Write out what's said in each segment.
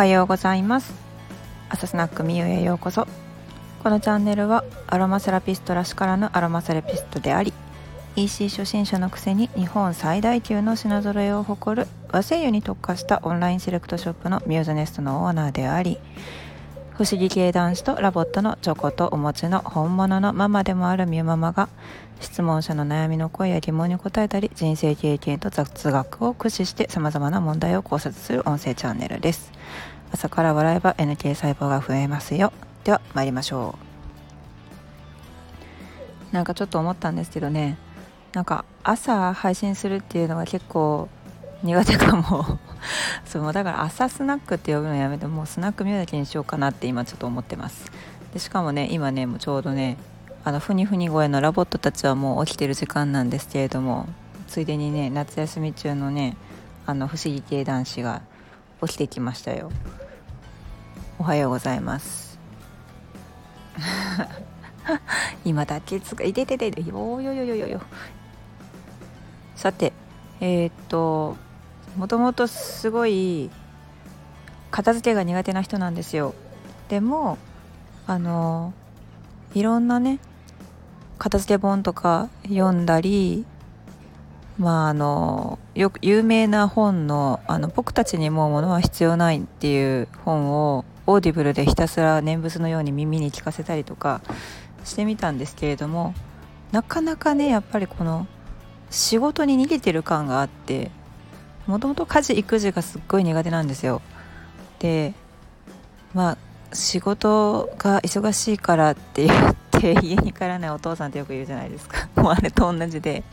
おはようございます。朝スナックみゆへようこそ。このチャンネルはアロマセラピストらしからぬアロマセラピストであり EC 初心者のくせに日本最大級の品揃えを誇る和精油に特化したオンラインセレクトショップのミューズネストのオーナーであり、不思議系男子とラボットのチョコとお餅の本物のママでもあるミュママが質問者の悩みの声や疑問に答えたり、人生経験と雑学を駆使して様々な問題を考察する音声チャンネルです。朝から笑えば NK 細胞が増えますよ。では参りましょう。なんかちょっと思ったんですけどね、なんか朝配信するっていうのが結構苦手かもそうだから朝スナックって呼ぶのやめて、もうスナックミューだけにしようかなって今ちょっと思ってます。でしかもね、今ねもうちょうどねふにふに声のラボットたちはもう起きてる時間なんですけれども、ついでにね夏休み中のね不思議系男子が起きてきましたよ。おはようございます今だけつかいててててよよよよよよ。さてもともとすごい片付けが苦手な人なんですよ。でもいろんなね片付け本とか読んだり、よく有名な本の僕たちにもう物は必要ないっていう本をオーディブルでひたすら念仏のように耳に聞かせたりとかしてみたんですけれども、なかなかねやっぱりこの仕事に逃げてる感があって、もともと家事育児がすっごい苦手なんですよ。で仕事が忙しいからって言って家に帰らないお父さんってよく言うじゃないですか。もうあれと同じで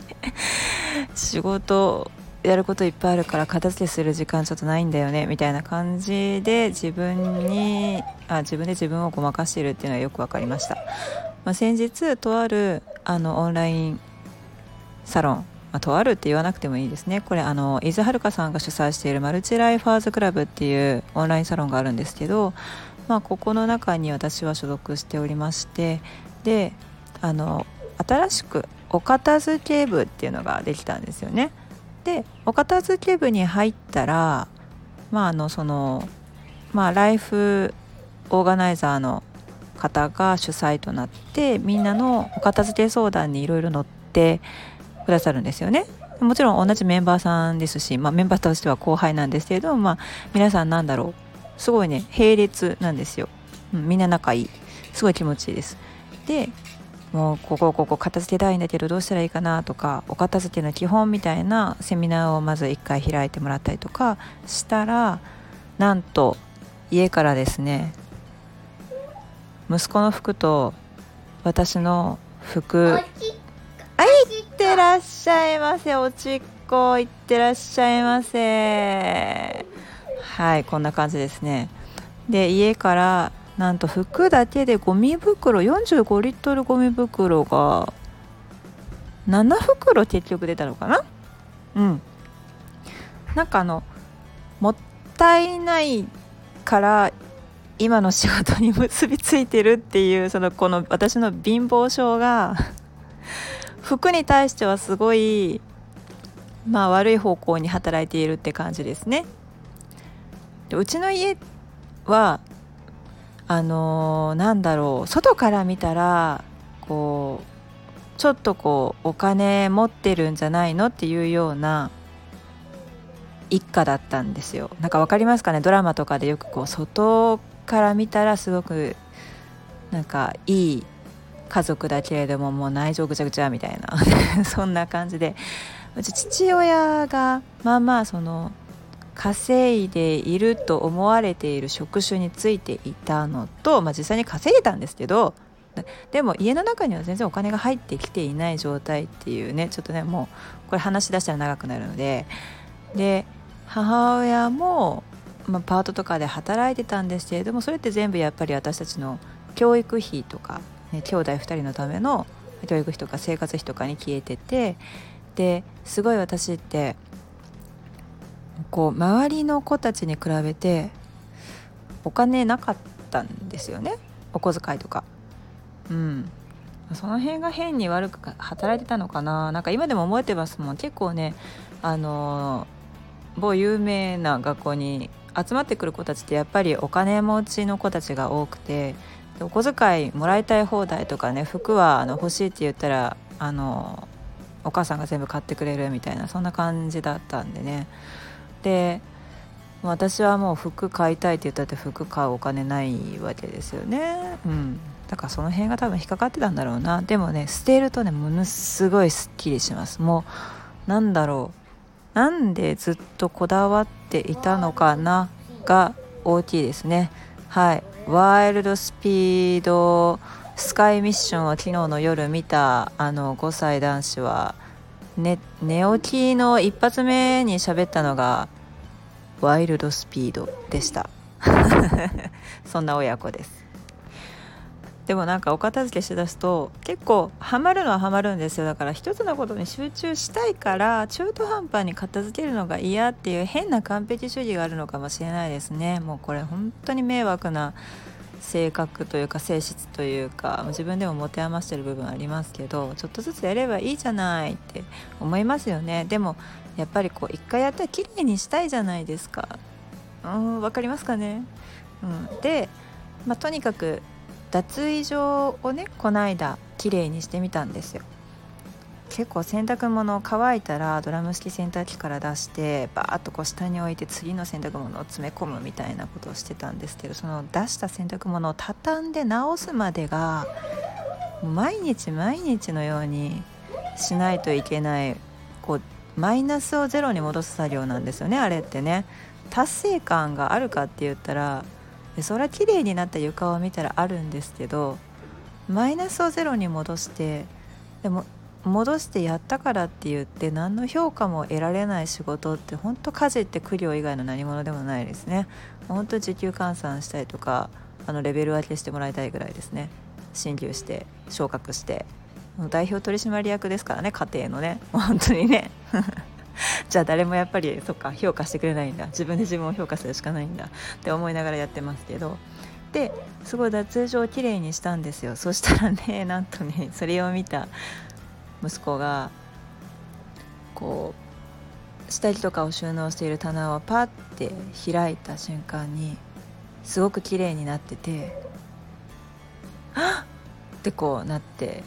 仕事やることいっぱいあるから片付けする時間ちょっとないんだよねみたいな感じで自分で自分をごまかしてるっていうのはよく分かりました。先日とあるオンラインサロン、とあるって言わなくてもいいですね。これ伊豆はるかさんが主催しているマルチライファーズクラブっていうオンラインサロンがあるんですけど、ここの中に私は所属しておりまして、で新しくお片付け部っていうのができたんですよね。でお片付け部に入ったらライフオーガナイザーの方が主催となって、みんなのお片付け相談にいろいろ乗ってくださるんですよね。もちろん同じメンバーさんですし、メンバーとしては後輩なんですけれども、皆さんなんだろうすごいね並列なんですよ、みんな仲いい、すごい気持ちいいです。でもうここ片付けたいんだけどどうしたらいいかなとか、お片付けの基本みたいなセミナーをまず1回開いてもらったりとかしたら、なんと家からですね息子の服と私の服、いってらっしゃいませ、おちっこいってらっしゃいませ。はい、こんな感じですね。で家からなんと服だけでゴミ袋45リットルゴミ袋が7袋結局出たのかな。なんかもったいないから今の仕事に結びついてるっていうこの私の貧乏症が服に対してはすごい、悪い方向に働いているって感じですね。でうちの家は外から見たらちょっとお金持ってるんじゃないのっていうような一家だったんですよ。なんかわかりますかね、ドラマとかでよく外から見たらすごくなんかいい家族だけれども、もう内情ぐちゃぐちゃみたいなそんな感じで、うち父親が稼いでいると思われている職種についていたのと、実際に稼いでたんですけど、でも家の中には全然お金が入ってきていない状態っていうね、ちょっとねもうこれ話し出したら長くなるので。で母親も、パートとかで働いてたんですけれども、それって全部やっぱり私たちの教育費とか兄弟2人のための教育費とか生活費とかに消えてて、ですごい私って周りの子たちに比べてお金なかったんですよね、お小遣いとか。その辺が変に悪く働いてたのかな。なんか今でも覚えてますもん。結構ね某有名な学校に集まってくる子たちってやっぱりお金持ちの子たちが多くて、お小遣いもらいたい放題とかね、服は欲しいって言ったらお母さんが全部買ってくれるみたいな、そんな感じだったんでね。で私はもう服買いたいって言ったって服買うお金ないわけですよね、うん、だからその辺が多分引っかかってたんだろうな。でもね、捨てるとね、ものすごいすっきりします。もうなんだろう、なんでずっとこだわっていたのかなが大きいですね。はい、ワイルドスピードスカイミッションは昨日の夜見た5歳男子は、ね、寝起きの一発目に喋ったのがワイルドスピードでしたそんな親子です。でもなんかお片付けしだすと結構ハマるのはハマるんですよ。だから一つのことに集中したいから、中途半端に片付けるのが嫌っていう変な完璧主義があるのかもしれないですね。もうこれ本当に迷惑な性格というか性質というか、自分でも持て余してる部分ありますけど、ちょっとずつやればいいじゃないって思いますよね。でもやっぱりこう一回やったらきれいにしたいじゃないですか。わかりますかね、うん、で、とにかく脱衣場をね、この間きれいにしてみたんですよ。結構洗濯物乾いたらドラム式洗濯機から出してバーッとこう下に置いて次の洗濯物を詰め込むみたいなことをしてたんですけど、その出した洗濯物を畳んで直すまでが毎日毎日のようにしないといけない、こうマイナスをゼロに戻す作業なんですよね、あれってね。達成感があるかって言ったら、そりゃ綺麗になった床を見たらあるんですけど、マイナスをゼロに戻して、でも戻してやったからって言って何の評価も得られない仕事って、本当家事って苦行以外の何物でもないですね。本当時給換算したりとか、レベル分けしてもらいたいぐらいですね。進級して昇格して代表取締役ですからね、家庭のね、本当にねじゃあ誰もやっぱりそっか評価してくれないんだ、自分で自分を評価するしかないんだって思いながらやってますけど、ですごい脱衣場をきれいにしたんですよ。そしたらね、なんとね、それを見た息子がこう下着とかを収納している棚をパッて開いた瞬間にすごく綺麗になってて、はっ！ってこうなって、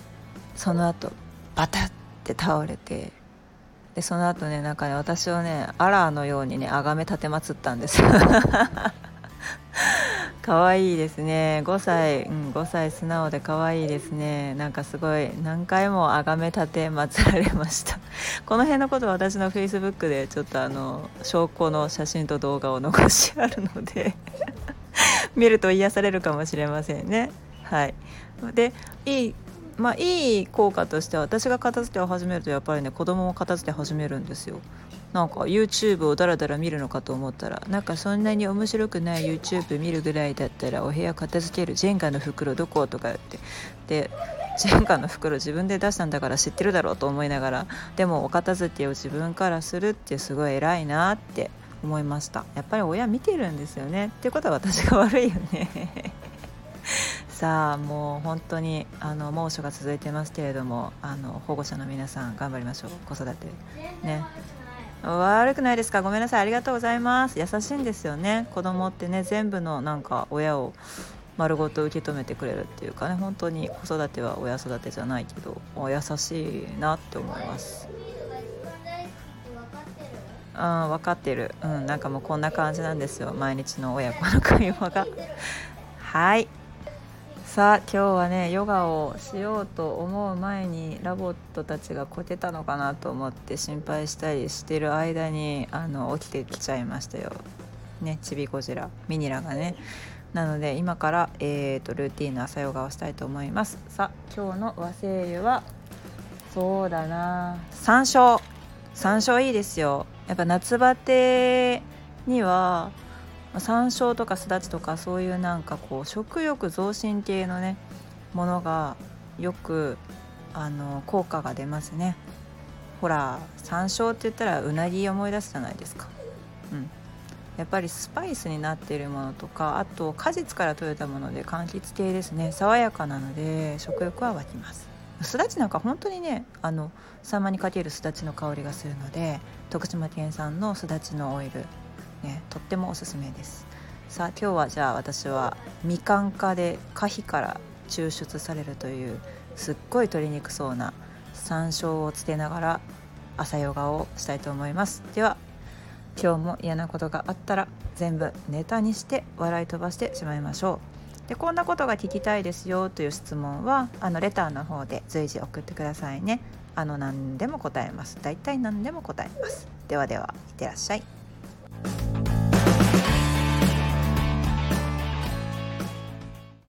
その後バタッて倒れて、でその後ね、なんかね、私をねアラのようにねあがめ立てまつったんですよ可愛いですね、5歳、5歳素直で可愛いですね。なんかすごい何回もあがめ立て祀られましたこの辺のことは私の Facebook でちょっと証拠の写真と動画を残しあるので見ると癒されるかもしれませんね。はい、でいい効果としては、私が片付けを始めるとやっぱりね、子供も片付け始めるんですよ。なんか YouTube をだらだら見るのかと思ったら、なんかそんなに面白くない YouTube 見るぐらいだったらお部屋片付ける、ジェンガの袋どことか言って、でジェンガの袋自分で出したんだから知ってるだろうと思いながら、でもお片付けを自分からするってすごい偉いなって思いました。やっぱり親見てるんですよね。っていうことは私が悪いよねさあ、もう本当に猛暑が続いてますけれども、保護者の皆さん頑張りましょう。子育てね、悪くないですか、ごめんなさい、ありがとうございます。優しいんですよね、子供ってね。全部のなんか親を丸ごと受け止めてくれるっていうかね、本当に子育ては親育てじゃないけど優しいなって思います。分かってる、なんかもうこんな感じなんですよ、毎日の親子の会話がはい、さあ今日はね、ヨガをしようと思う前にラボットたちがこけたのかなと思って心配したりしてる間に起きてきちゃいましたよね、チビゴジラミニラがね。なので今から、ルーティーンの朝ヨガをしたいと思います。さあ今日の和精油はそうだな、山椒いいですよ。やっぱ夏バテには山椒とかすだちとか、そういうなんかこう食欲増進系のねものがよく効果が出ますね。ほら山椒って言ったらうなぎ思い出すじゃないですか、やっぱりスパイスになっているものとか、あと果実から取れたもので柑橘系ですね、爽やかなので食欲は湧きます。すだちなんか本当にね、サンマにかけるすだちの香りがするので、徳島県産のすだちのオイルね、とってもおすすめです。さあ今日はじゃあ私はみかん科で花皮から抽出されるというすっごい取りにくそうな山椒をつけながら朝ヨガをしたいと思います。では今日も嫌なことがあったら全部ネタにして笑い飛ばしてしまいましょう。でこんなことが聞きたいですよという質問はレターの方で随時送ってくださいね。何でも答えます。だいたい何でも答えます。ではでは、いってらっしゃい。